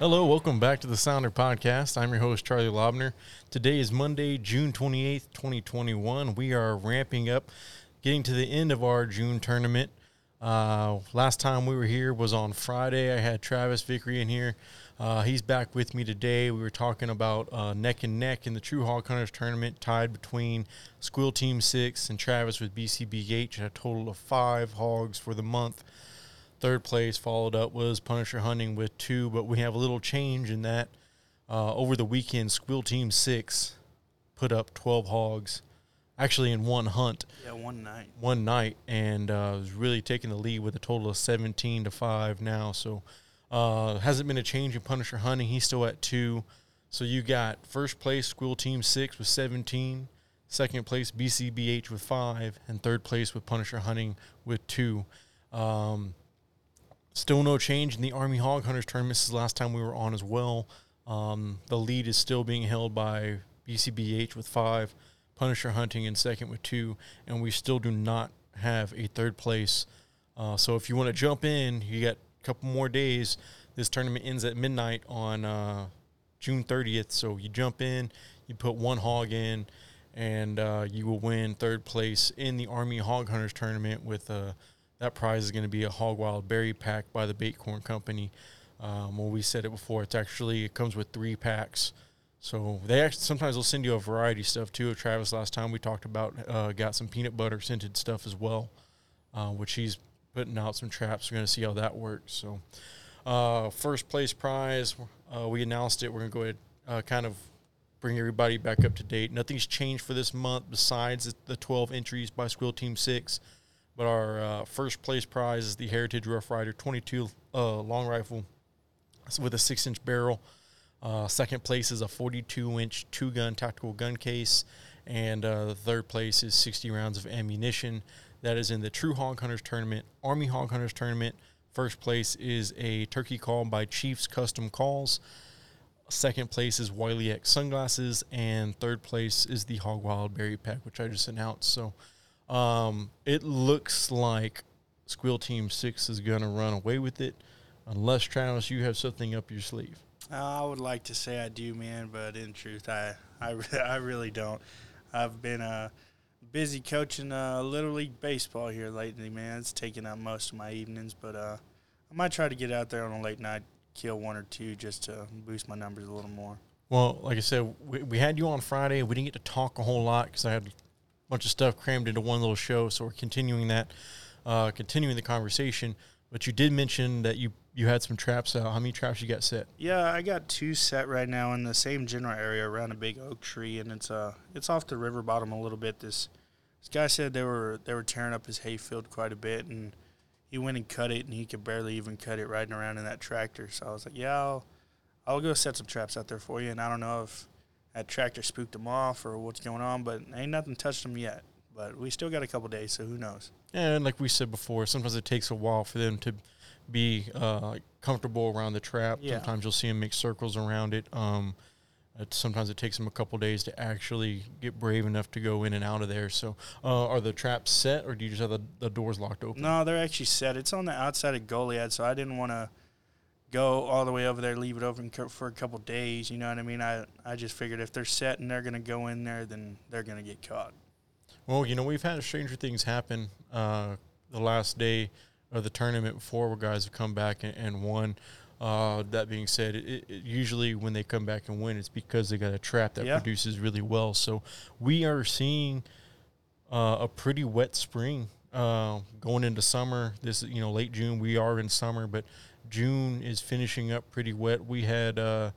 Hello, welcome back to the Sounder Podcast. I'm your host, Charlie Lobner. Today is Monday, June 28th, 2021. We are ramping up, getting to the end of our June tournament. Last time we were here was on Friday. I had Travis Vickery in here. He's back with me today. We were talking about neck and neck in the True Hog Hunters Tournament, tied between Squeal Team 6 and Travis with BCBH, and a total of 5 hogs for the month. Third place followed up was Punisher Hunting with 2, but we have a little change in that. Over the weekend, Squeal Team 6 put up 12 hogs, actually in one hunt. Yeah, one night, and was really taking the lead with a total of 17-5 now. So hasn't been a change in Punisher Hunting. He's still at 2. So you got first place Squeal Team 6 with 17, second place BCBH with 5, and third place with Punisher Hunting with 2. Still no change in the Army Hog Hunters Tournament. This is the last time we were on as well. The lead is still being held by BCBH with 5, Punisher Hunting in second with 2, and we still do not have a third place. So if you want to jump in, you got a couple more days. This tournament ends at midnight on June 30th. So you jump in, you put one hog in, and you will win third place in the Army Hog Hunters Tournament with that prize is going to be a Hog Wild Berry Pack by the Baitcorn Company. Well, we said it before. It comes with 3 packs. So they actually sometimes they'll send you a variety stuff too. Travis last time we talked about got some peanut butter scented stuff as well, which he's putting out some traps. We're going to see how that works. So first place prize, we announced it. We're going to go ahead kind of bring everybody back up to date. Nothing's changed for this month besides the 12 entries by Squeal Team 6. But our first place prize is the Heritage Rough Rider 22 long rifle with a 6-inch barrel. Second place is a 42-inch 2-gun tactical gun case. And third place is 60 rounds of ammunition. That is in the True Hog Hunters Tournament, Army Hog Hunters Tournament. First place is a turkey call by Chiefs Custom Calls. Second place is Wiley X sunglasses. And third place is the Hog Wild Berry Pack, which I just announced. So it looks like Squeal Team 6 is going to run away with it, unless, Travis, you have something up your sleeve. I would like to say I do, man, but in truth, I really don't. I've been busy coaching Little League Baseball here lately, man. It's taking up most of my evenings, but I might try to get out there on a late night, kill 1 or 2 just to boost my numbers a little more. Well, like I said, we had you on Friday. We didn't get to talk a whole lot because I had – bunch of stuff crammed into one little show, so we're continuing that, continuing the conversation. But you did mention that you had some traps out. How many traps you got set? Yeah, I got 2 set right now in the same general area around a big oak tree, and it's off the river bottom a little bit. This guy said they were tearing up his hayfield quite a bit, and he went and cut it, and he could barely even cut it riding around in that tractor. So I was like, yeah, I'll go set some traps out there for you, and I don't know if that tractor spooked them off or what's going on, but ain't nothing touched them yet. But we still got a couple days, so who knows? And like we said before, sometimes it takes a while for them to be comfortable around the trap. Yeah. Sometimes you'll see them make circles around it. Sometimes it takes them a couple days to actually get brave enough to go in and out of there. So are the traps set, or do you just have the doors locked open? No, they're actually set. It's on the outside of Goliad, so I didn't want to go all the way over there, leave it open for a couple days, you know what I mean? I just figured if they're set and they're going to go in there, then they're going to get caught. Well, you know, we've had stranger things happen the last day of the tournament before guys have come back and won. That being said, it usually when they come back and win, it's because they got a trap that produces really well. So we are seeing a pretty wet spring going into summer. This is, you know, late June. We are in summer, but June is finishing up pretty wet. We had, I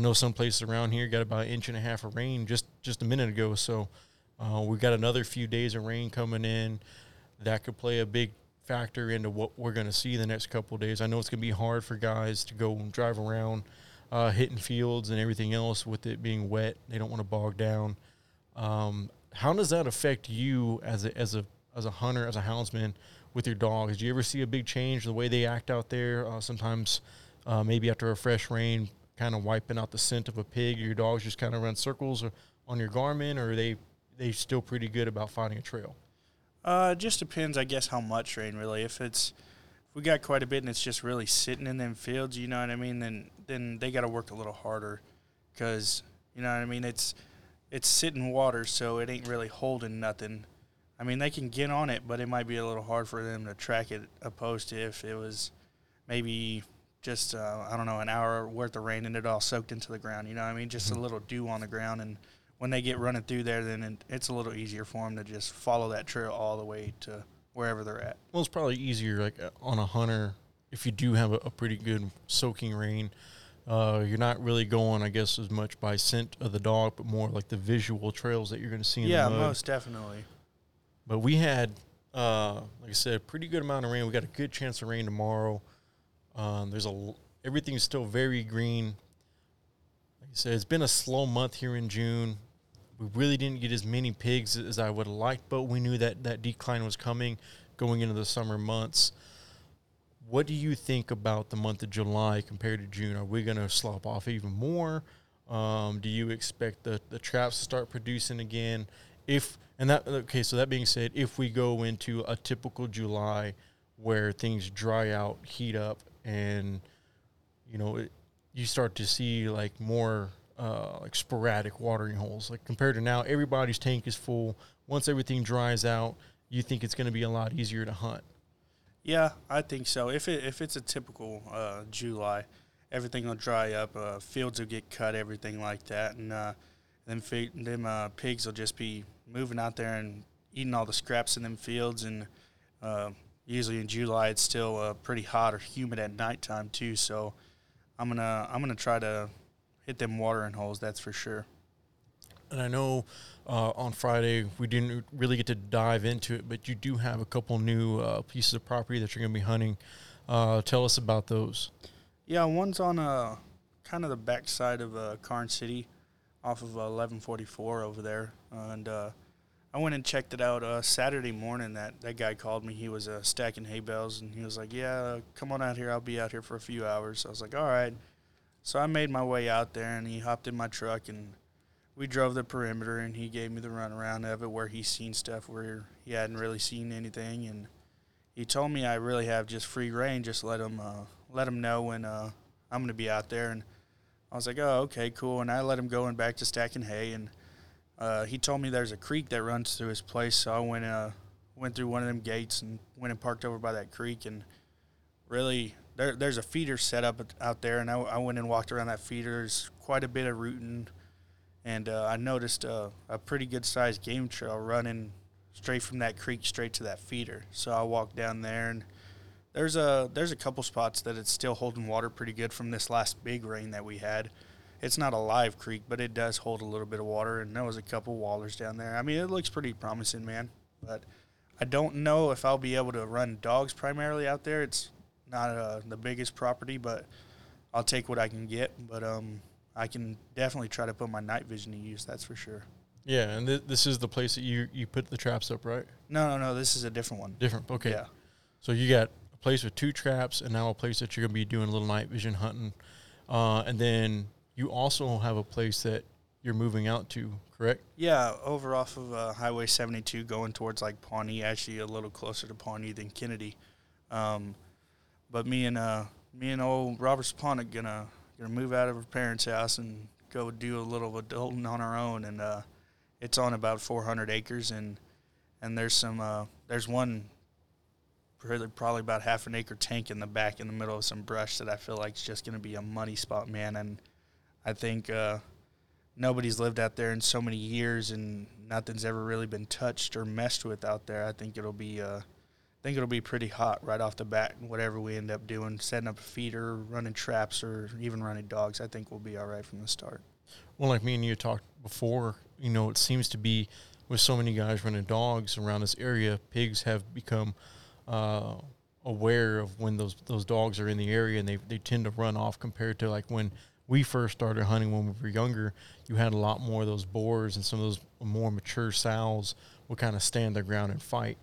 know some places around here got about 1.5 inches of rain just a minute ago. So we got another few days of rain coming in. That could play a big factor into what we're going to see the next couple of days. I know it's going to be hard for guys to go and drive around hitting fields and everything else with it being wet. They don't want to bog down. How does that affect you as a hunter, as a houndsman, with your dogs? Do you ever see a big change in the way they act out there? Sometimes maybe after a fresh rain, kind of wiping out the scent of a pig, your dogs just kind of run circles on your garment, or are they still pretty good about finding a trail? It just depends, I guess, how much rain, really. If we got quite a bit, and it's just really sitting in them fields, you know what I mean? Then they got to work a little harder because, you know what I mean, it's sitting water, so it ain't really holding nothing. I mean, they can get on it, but it might be a little hard for them to track it opposed to if it was maybe just, I don't know, an hour worth of rain and it all soaked into the ground, you know what I mean? Just a little dew on the ground, and when they get running through there, then it's a little easier for them to just follow that trail all the way to wherever they're at. Well, it's probably easier, like, on a hunter, if you do have a pretty good soaking rain, you're not really going, I guess, as much by scent of the dog, but more like the visual trails that you're going to see in the mud. Yeah, most definitely. But we had, like I said, a pretty good amount of rain. We got a good chance of rain tomorrow. Everything's still very green. Like I said, it's been a slow month here in June. We really didn't get as many pigs as I would have liked, but we knew that decline was coming going into the summer months. What do you think about the month of July compared to June? Are we going to slop off even more? Do you expect the traps to start producing again? So that being said, if we go into a typical July where things dry out, heat up, and, you know, you start to see, like, more – like sporadic watering holes, like compared to now, everybody's tank is full. Once everything dries out, you think it's going to be a lot easier to hunt? Yeah, I think so. If it's a typical July, everything will dry up, fields will get cut, everything like that, and them pigs will just be moving out there and eating all the scraps in them fields. And usually in July, it's still pretty hot or humid at nighttime too. So I'm gonna try to hit them watering holes, that's for sure. And I know on Friday we didn't really get to dive into it, but you do have a couple new pieces of property that you're going to be hunting. Tell us about those. Yeah, one's on kind of the backside of Carn City off of 1144 over there. And I went and checked it out Saturday morning. That guy called me. He was stacking hay bales, and he was like, yeah, come on out here. I'll be out here for a few hours. I was like, all right. So I made my way out there, and he hopped in my truck, and we drove the perimeter, and he gave me the runaround of it where he's seen stuff where he hadn't really seen anything. And he told me I really have just free reign, just let him know when I'm going to be out there. And I was like, oh, okay, cool. And I let him go and back to stacking hay, and he told me there's a creek that runs through his place. So I went through one of them gates and went and parked over by that creek, and really – There's a feeder set up out there, and I went and walked around that feeder. There's quite a bit of rooting, and I noticed a pretty good-sized game trail running straight from that creek straight to that feeder. So I walked down there, and there's a couple spots that it's still holding water pretty good from this last big rain that we had. It's not a live creek, but it does hold a little bit of water, and there was a couple wallers down there. I mean, it looks pretty promising, man, but I don't know if I'll be able to run dogs primarily out there. It's not the biggest property, but I'll take what I can get. But I can definitely try to put my night vision to use, that's for sure. Yeah, and this is the place that you put the traps up, right? No, this is a different one. Different, okay. Yeah. So you got a place with two traps and now a place that you're going to be doing a little night vision hunting. And then you also have a place that you're moving out to, correct? Yeah, over off of Highway 72 going towards, like, Pawnee, actually a little closer to Pawnee than Kennedy. But me and old Robert Saponic gonna move out of her parents' house and go do a little adulting on our own, and it's on about 400 acres, and there's one probably about half an acre tank in the back in the middle of some brush that I feel like is just gonna be a money spot, man. And I think nobody's lived out there in so many years, and nothing's ever really been touched or messed with out there. I think it'll be it'll be pretty hot right off the bat, and whatever we end up doing, setting up a feeder, running traps, or even running dogs, I think we'll be all right from the start. Well, like me and you talked before, you know, it seems to be with so many guys running dogs around this area, pigs have become aware of when those dogs are in the area, and they tend to run off compared to, like, when we first started hunting when we were younger. You had a lot more of those boars, and some of those more mature sows would kind of stand their ground and fight.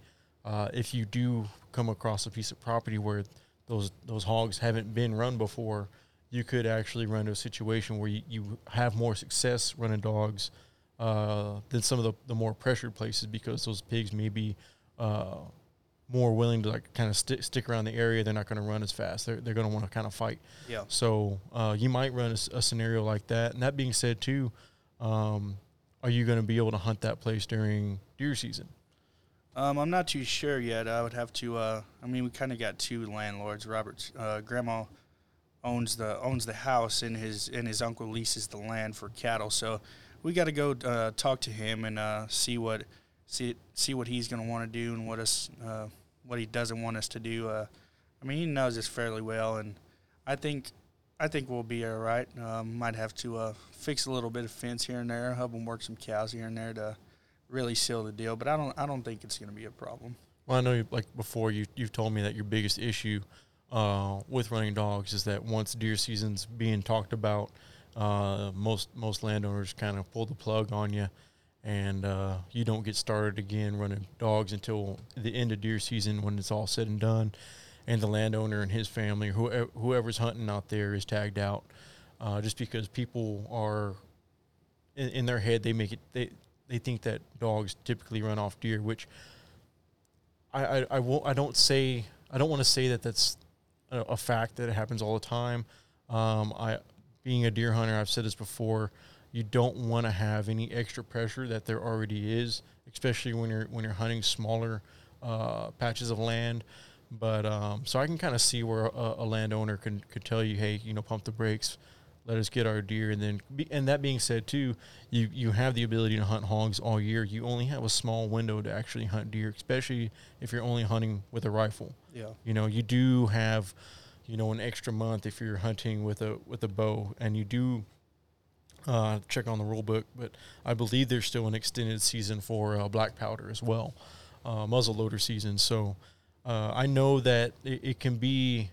If you do come across a piece of property where those hogs haven't been run before, you could actually run into a situation where you have more success running dogs than some of the more pressured places, because those pigs may be more willing to like kind of stick around the area. They're not going to run as fast. They're going to want to kind of fight. Yeah. So you might run a scenario like that. And that being said, too, are you going to be able to hunt that place during deer season? I'm not too sure yet. I would have to. I mean, we kind of got two landlords. Robert's grandma owns the house, and his uncle leases the land for cattle. So we got to go talk to him and see what he's going to want to do and what he doesn't want us to do. I mean, he knows us fairly well, and I think we'll be all right. Might have to fix a little bit of fence here and there, help him work some cows here and there to really seal the deal. But I don't think it's going to be a problem. Well, I know, like before, you've told me that your biggest issue with running dogs is that once deer season's being talked about, most landowners kind of pull the plug on you, and you don't get started again running dogs until the end of deer season when it's all said and done, and the landowner and his family, whoever's hunting out there, is tagged out, just because people are in their head they think that dogs typically run off deer, which I don't want to say that that's a fact, that it happens all the time. Being a deer hunter, I've said this before, you don't want to have any extra pressure that there already is, especially when you're hunting smaller patches of land. But so I can kind of see where a landowner could tell you, hey, pump the brakes, let us get our deer. And then, and that being said too, you have the ability to hunt hogs all year. You only have a small window to actually hunt deer, especially if you're only hunting with a rifle. Yeah. You do have, an extra month if you're hunting with a bow, and you do check on the rule book, but I believe there's still an extended season for black powder as well, muzzle loader season. So I know that it can be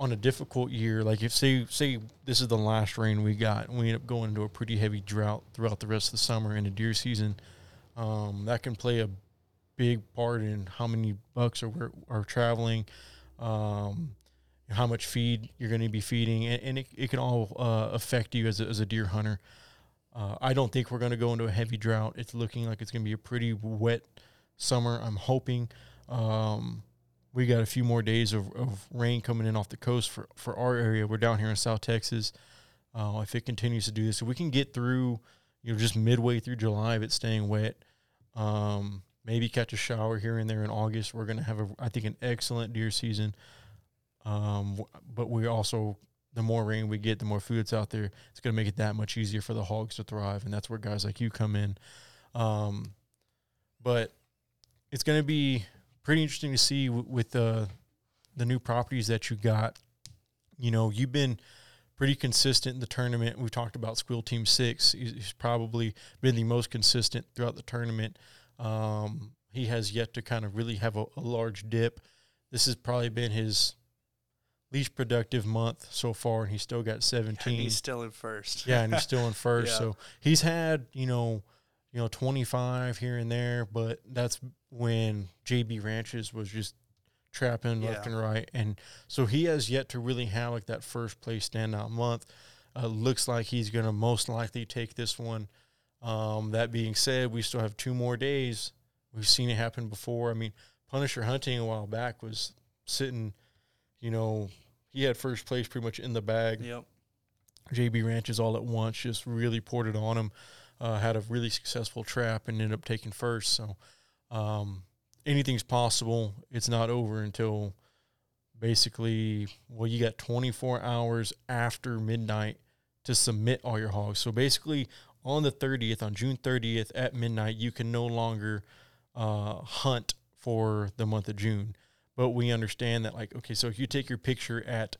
on a difficult year. Like if say this is the last rain we got, and we end up going into a pretty heavy drought throughout the rest of the summer and the deer season, that can play a big part in how many bucks are traveling, how much feed you're going to be feeding, and it can all affect you as a deer hunter. I don't think we're going to go into a heavy drought. It's looking like it's going to be a pretty wet summer, I'm hoping. We got a few more days of rain coming in off the coast for our area. We're down here in South Texas. If it continues to do this, if we can get through, just midway through July, if it's staying wet, maybe catch a shower here and there in August, we're going to have, an excellent deer season. But we also, the more rain we get, the more food's out there, it's going to make it that much easier for the hogs to thrive. And that's where guys like you come in. But it's going to be pretty interesting to see with the new properties that you got. You've been pretty consistent in the tournament. We've talked about Squeal Team 6. He's probably been the most consistent throughout the tournament. He has yet to kind of really have a large dip. This has probably been his least productive month so far, and he's still got 17. And he's still in first. Yeah, and he's still in first. Yeah. So he's had, 25 here and there, but that's when JB Ranches was just trapping left and right. And so he has yet to really have like that first place standout month. Looks like he's going to most likely take this one. That being said, we still have two more days. We've seen it happen before. I mean, Punisher Hunting a while back was sitting, he had first place pretty much in the bag. Yep. JB Ranches all at once just really poured it on him. Had a really successful trap and ended up taking first. So anything's possible. It's not over until basically, you got 24 hours after midnight to submit all your hogs. So basically on the 30th, on June 30th at midnight, you can no longer hunt for the month of June. But we understand that, so if you take your picture at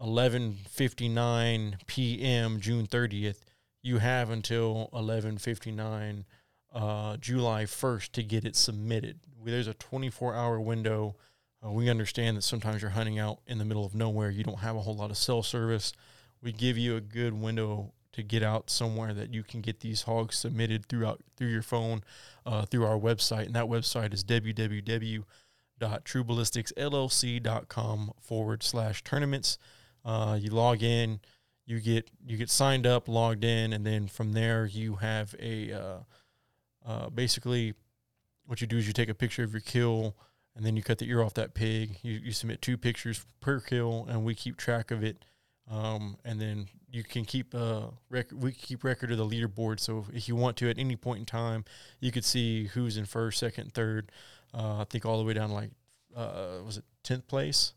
11:59 p.m. June 30th, you have until 11:59 July 1st to get it submitted. There's a 24-hour window. We understand that sometimes you're hunting out in the middle of nowhere. You don't have a whole lot of cell service. We give you a good window to get out somewhere that you can get these hogs submitted through your phone, through our website. And that website is www.trueballisticsllc.com/tournaments. You log in. You get signed up, logged in, and then from there you have basically what you do is you take a picture of your kill, and then you cut the ear off that pig. You submit 2 pictures per kill, and we keep track of it. And then you can keep we keep record of the leaderboard. So if you want to, at any point in time, you could see who's in first, second, third. I think all the way down to like was it 10th place,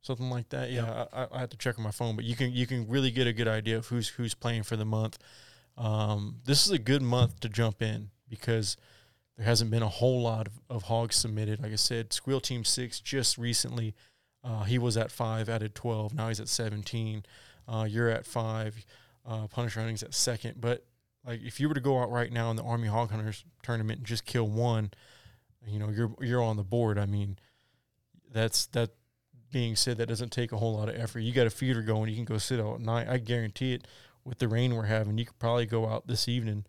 something like that. Yeah, yep. I have to check on my phone, but you can really get a good idea of who's playing for the month. This is a good month to jump in because there hasn't been a whole lot of hogs submitted. Like I said, Squeal Team 6 just recently. He was at 5, added 12. Now he's at 17. You're at 5. Punisher Hunting's at 2nd. But like, if you were to go out right now in the Army Hog Hunters Tournament and just kill 1, you know, you're on the board. I mean, that being said, that doesn't take a whole lot of effort. You got a feeder going. You can go sit all night. I guarantee it. With the rain we're having, you could probably go out this evening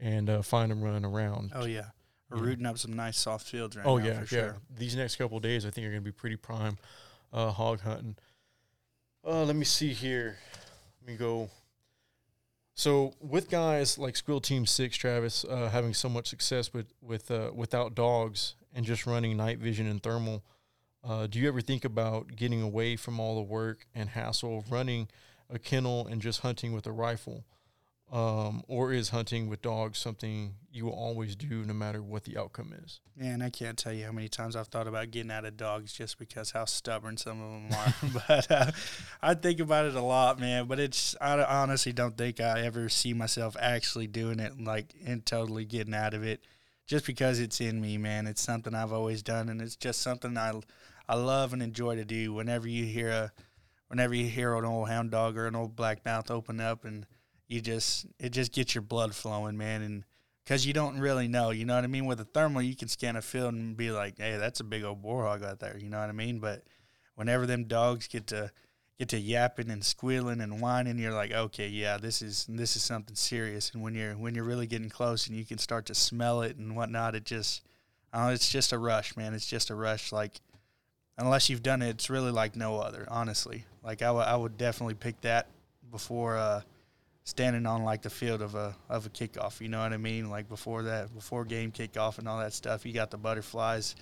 and find them running around. Oh yeah, we're rooting up some nice soft fields right now. Oh yeah, for sure. These next couple of days, I think are going to be pretty prime. Hog hunting. Let me see here. Let me go. So with guys like Squeal Team 6, Travis, having so much success with without dogs and just running night vision and thermal, do you ever think about getting away from all the work and hassle of running a kennel and just hunting with a rifle? Or is hunting with dogs something you will always do no matter what the outcome is? Man, I can't tell you how many times I've thought about getting out of dogs just because how stubborn some of them are. But I think about it a lot, man. But I honestly don't think I ever see myself actually doing it, like, and totally getting out of it just because it's in me, man. It's something I've always done, and it's just something I love and enjoy to do. Whenever you hear an old hound dog or an old black mouth open up and it just gets your blood flowing, man, and because you don't really know, you know what I mean? With a thermal, you can scan a field and be like, hey, that's a big old boar hog out there, you know what I mean? But whenever them dogs get to yapping and squealing and whining, you're like, okay, yeah, this is something serious. And when you're really getting close and you can start to smell it and whatnot, it just, it's just a rush, man. It's just a rush. Like, unless you've done it, it's really like no other, honestly. Like, I would definitely pick that before standing on, like, the field of a kickoff, you know what I mean? Like, before game kickoff and all that stuff, you got the butterflies.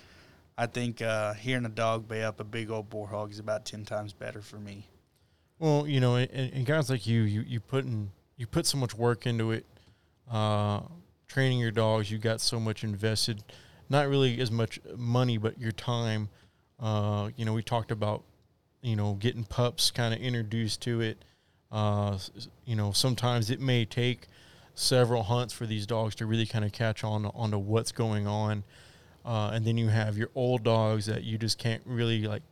I think hearing a dog bay up a big old boar hog is about 10 times better for me. Well, you know, and guys like you put so much work into it, training your dogs. You got so much invested, not really as much money, but your time. You know, we talked about, you know, getting pups kind of introduced to it. You know, sometimes it may take several hunts for these dogs to really kind of catch on to what's going on. And then you have your old dogs that you just can't really, like,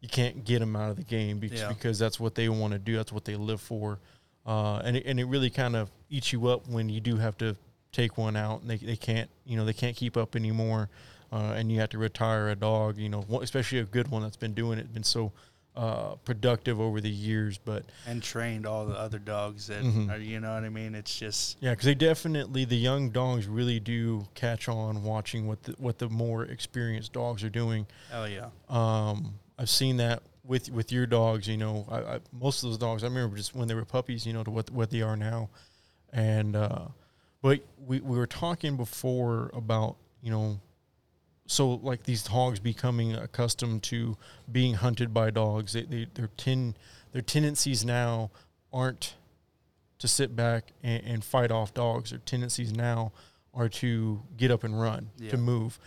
you can't get them out of the game because that's what they want to do. That's what they live for. And it really kind of eats you up when you do have to take one out and they can't keep up anymore. And you have to retire a dog, you know, especially a good one that's been doing it, been so productive over the years, and trained all the other dogs that are, you know what I mean? It's just, yeah, because the young dogs really do catch on watching what the more experienced dogs are doing. Oh yeah. I've seen that with your dogs, you know. I most of those dogs I remember just when they were puppies, you know, to what they are now. And but we were talking before about, you know, so, like, these hogs becoming accustomed to being hunted by dogs, their tendencies now aren't to sit back and fight off dogs. Their tendencies now are to get up and run, to move,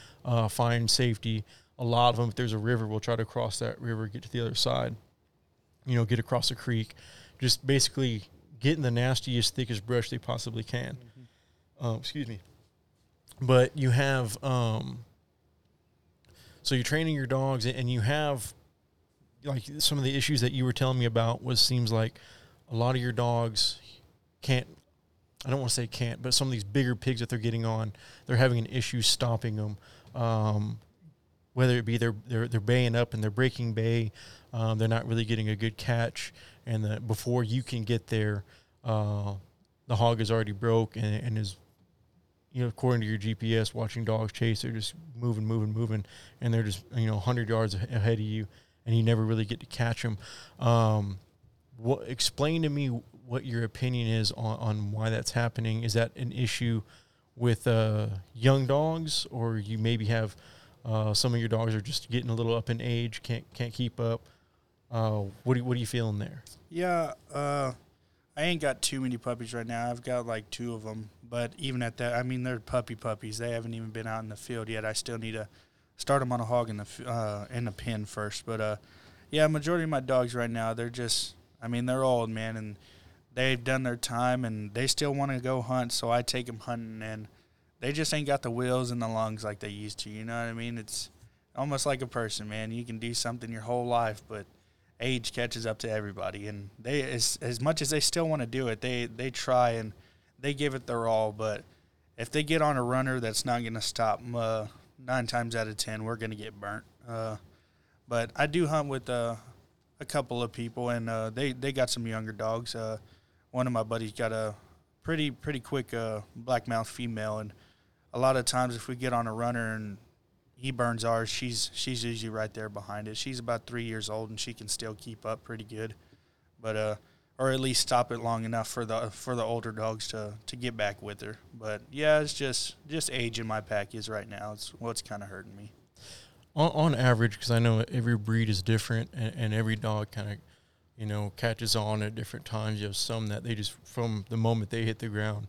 find safety. A lot of them, if there's a river, will try to cross that river, get to the other side, you know, get across a creek, just basically getting the nastiest, thickest brush they possibly can. Excuse me. But you have... So you're training your dogs, and you have, like, some of the issues that you were telling me about seems like a lot of your dogs can't, I don't want to say can't, but some of these bigger pigs that they're getting on, they're having an issue stopping them, whether it be they're baying up and they're breaking bay, they're not really getting a good catch, and before you can get there, the hog is already broke and is, you know, according to your GPS, watching dogs chase, they're just moving, and they're just, you know, 100 yards ahead of you, and you never really get to catch them. Explain to me what your opinion is on why that's happening. Is that an issue with young dogs, or you maybe have Some of your dogs are just getting a little up in age, can't keep up. What are you feeling there? Yeah, I ain't got too many puppies right now. I've got like two of them, but even at that, I mean, they're puppies. They haven't even been out in the field yet. I still need to start them on a hog in the pen first. But yeah, majority of my dogs right now, they're just, I mean, they're old, man, and they've done their time and they still want to go hunt. So I take them hunting, and they just ain't got the wills and the lungs like they used to. You know what I mean? It's almost like a person, man. You can do something your whole life, but age catches up to everybody, and they as much as they still want to do it, they try and they give it their all. But if they get on a runner that's not going to stop, 9 times out of 10 we're going to get burnt. But I do hunt with a couple of people, and they got some younger dogs. One of my buddies got a pretty quick blackmouth female, and a lot of times if we get on a runner and he burns ours, she's usually right there behind it. She's about 3 years old, and she can still keep up pretty good, but or at least stop it long enough for the older dogs to get back with her. But yeah, it's just age in my pack is right now. It's what's kind of hurting me. On average, because I know every breed is different, and every dog kind of, you know, catches on at different times. You have some that they just, from the moment they hit the ground,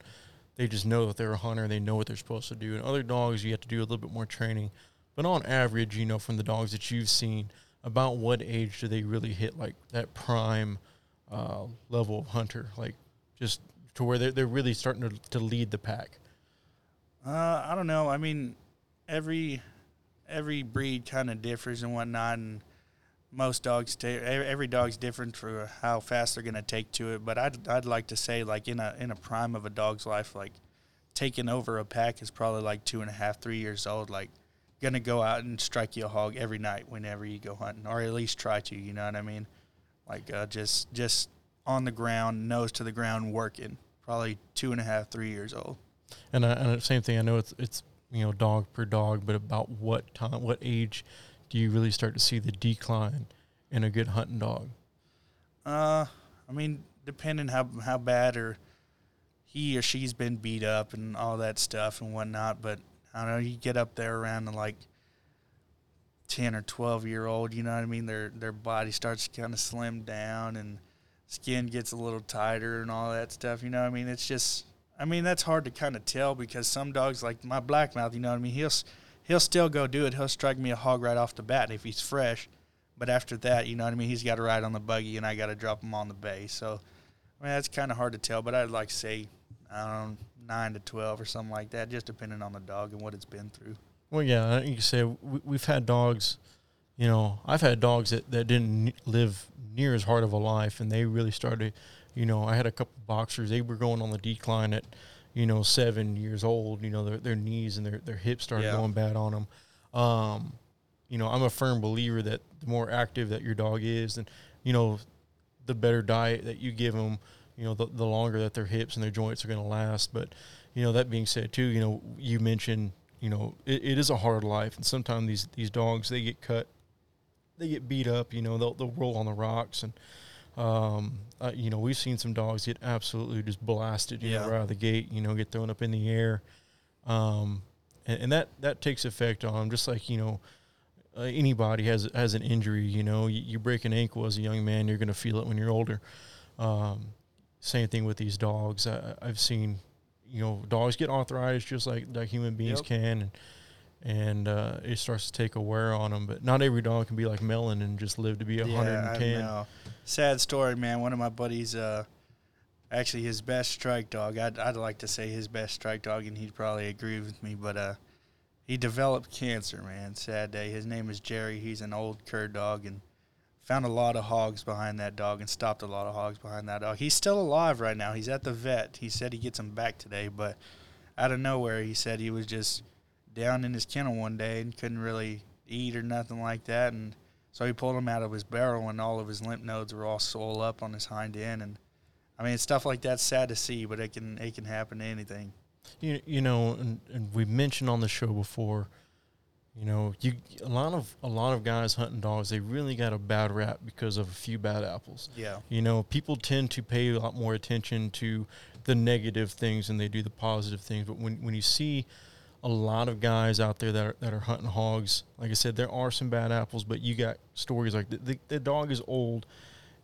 they just know that they're a hunter. They know what they're supposed to do. And other dogs, you have to do a little bit more training. But on average, you know, from the dogs that you've seen, about what age do they really hit, like, that prime level of hunter? Like, just to where they're really starting to lead the pack? I don't know. I mean, every breed kind of differs and whatnot, and most dogs every dog's different for how fast they're going to take to it. But I'd like to say, like, in a prime of a dog's life, like, taking over a pack is probably, like, 2.5, 3 years old, like, going to go out and strike you a hog every night whenever you go hunting, or at least try to, you know what I mean? Like, just on the ground, nose to the ground, working, probably 2.5, 3 years old. And the same thing, I know it's you know, dog per dog, but about what time, what age do you really start to see the decline in a good hunting dog? I mean, depending how bad or he or she's been beat up and all that stuff and whatnot, but I don't know, you get up there around the, like, 10 or 12 year old, you know what I mean? Their body starts to kind of slim down and skin gets a little tighter and all that stuff, you know what I mean? It's just, I mean, that's hard to kind of tell, because some dogs, like my blackmouth, you know what I mean, he'll still go do it. He'll strike me a hog right off the bat if he's fresh, but after that, you know what I mean, he's got to ride on the buggy and I got to drop him on the bay. So, I mean, that's kind of hard to tell, but I'd like to say, I don't know, 9 to 12 or something like that, just depending on the dog and what it's been through. Well, yeah, you can say we've had dogs, you know, I've had dogs that didn't live near as hard of a life, and they really started, you know, I had a couple boxers, they were going on the decline at, you know, 7 years old, you know, their knees and their hips started going bad on them. You know, I'm a firm believer that the more active that your dog is, and, you know, the better diet that you give them, you know, the longer that their hips and their joints are going to last. But, you know, that being said, too, you know, you mentioned, you know, it is a hard life. And sometimes these dogs, they get cut, they get beat up, you know, they'll roll on the rocks. And, you know, we've seen some dogs get absolutely just blasted, you know, right out of the gate, you know, get thrown up in the air. And that takes effect on them, just like, you know, anybody has an injury, you know. You break an ankle as a young man, you're going to feel it when you're older. Same thing with these dogs. I've seen, you know, dogs get arthritis just like human beings can, and it starts to take a wear on them. But not every dog can be like Melon and just live to be 110. I know. Sad story, man. One of my buddies, actually his best strike dog, I'd like to say his best strike dog, and he'd probably agree with me, but he developed cancer, man. Sad day. His name is Jerry. He's an old cur dog, and found a lot of hogs behind that dog and stopped a lot of hogs behind that dog. He's still alive right now. He's at the vet. He said he gets him back today, but out of nowhere, he said he was just down in his kennel one day and couldn't really eat or nothing like that, and so he pulled him out of his barrel, and all of his lymph nodes were all swole up on his hind end. And, I mean, it's stuff like that's sad to see, but it can happen to anything. You know, and we mentioned on the show before, you know, a lot of guys hunting dogs, they really got a bad rap because of a few bad apples. Yeah. You know, people tend to pay a lot more attention to the negative things than they do the positive things. But when you see a lot of guys out there that are hunting hogs. Like I said, there are some bad apples, but you got stories like the dog is old.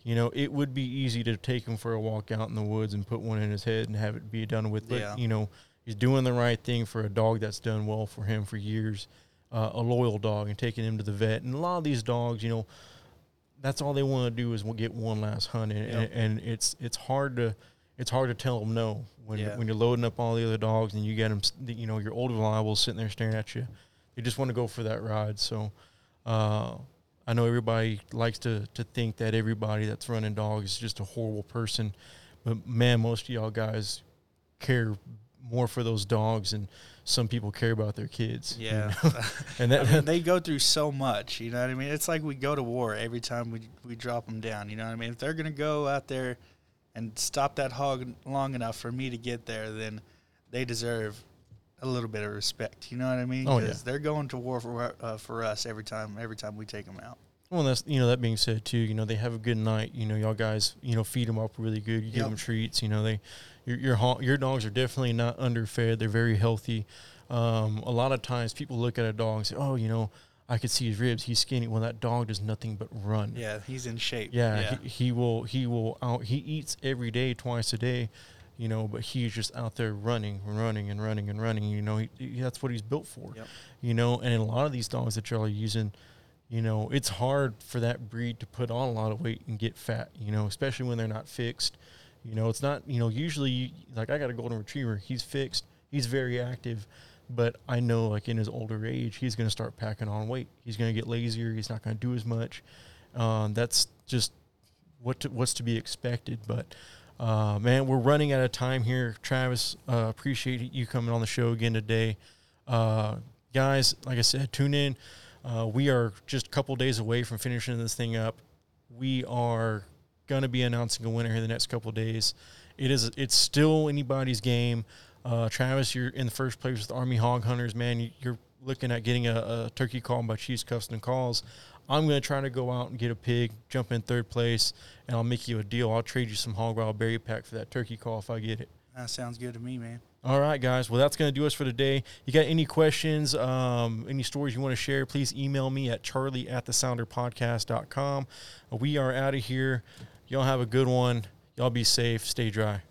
You know, it would be easy to take him for a walk out in the woods and put one in his head and have it be done with. But, you know, he's doing the right thing for a dog that's done well for him for years, a loyal dog, and taking him to the vet. And a lot of these dogs, you know, that's all they want to do is get one last hunt. And it's hard to tell them no when you're loading up all the other dogs and you get them, you know, your old reliable sitting there staring at you. They just want to go for that ride. So I know everybody likes to think that everybody that's running dogs is just a horrible person. But, man, most of y'all guys care more for those dogs, and some people care about their kids. Yeah. You know? And that, I mean, they go through so much, you know what I mean? It's like we go to war every time we drop them down, you know what I mean? If they're going to go out there and stop that hog long enough for me to get there, then they deserve a little bit of respect, you know what I mean? Because they're going to war for us every time we take them out. Well, that's, you know, that being said, too, you know, they have a good night. You know, y'all guys, you know, feed them up really good. You give them treats. You know, your dogs are definitely not underfed. They're very healthy. A lot of times people look at a dog and say, oh, you know, I could see his ribs. He's skinny. Well, that dog does nothing but run. Yeah, he's in shape. Yeah. He eats every day, twice a day, you know, but he's just out there running. You know, that's what he's built for. Yep. You know, and in a lot of these dogs that y'all are using, you know, it's hard for that breed to put on a lot of weight and get fat, you know, especially when they're not fixed. You know, it's not, you know, usually, like, I got a golden retriever. He's fixed. He's very active. But I know, like, in his older age, he's going to start packing on weight. He's going to get lazier. He's not going to do as much. That's just what's to be expected. But, man, we're running out of time here. Travis, appreciate you coming on the show again today. Guys, like I said, tune in. We are just a couple days away from finishing this thing up. We are going to be announcing a winner here in the next couple days. It's still anybody's game. Travis, you're in the first place with Army Hog Hunters. Man, you're looking at getting a turkey call by Chiefs Custom Calls. I'm going to try to go out and get a pig, jump in third place, and I'll make you a deal. I'll trade you some Hog Wild Berry Pack for that turkey call if I get it. That sounds good to me, man. All right, guys. Well, that's going to do us for today. You got any questions, any stories you want to share, please email me at charlie@thesounderpodcast.com. We are out of here. Y'all have a good one. Y'all be safe. Stay dry.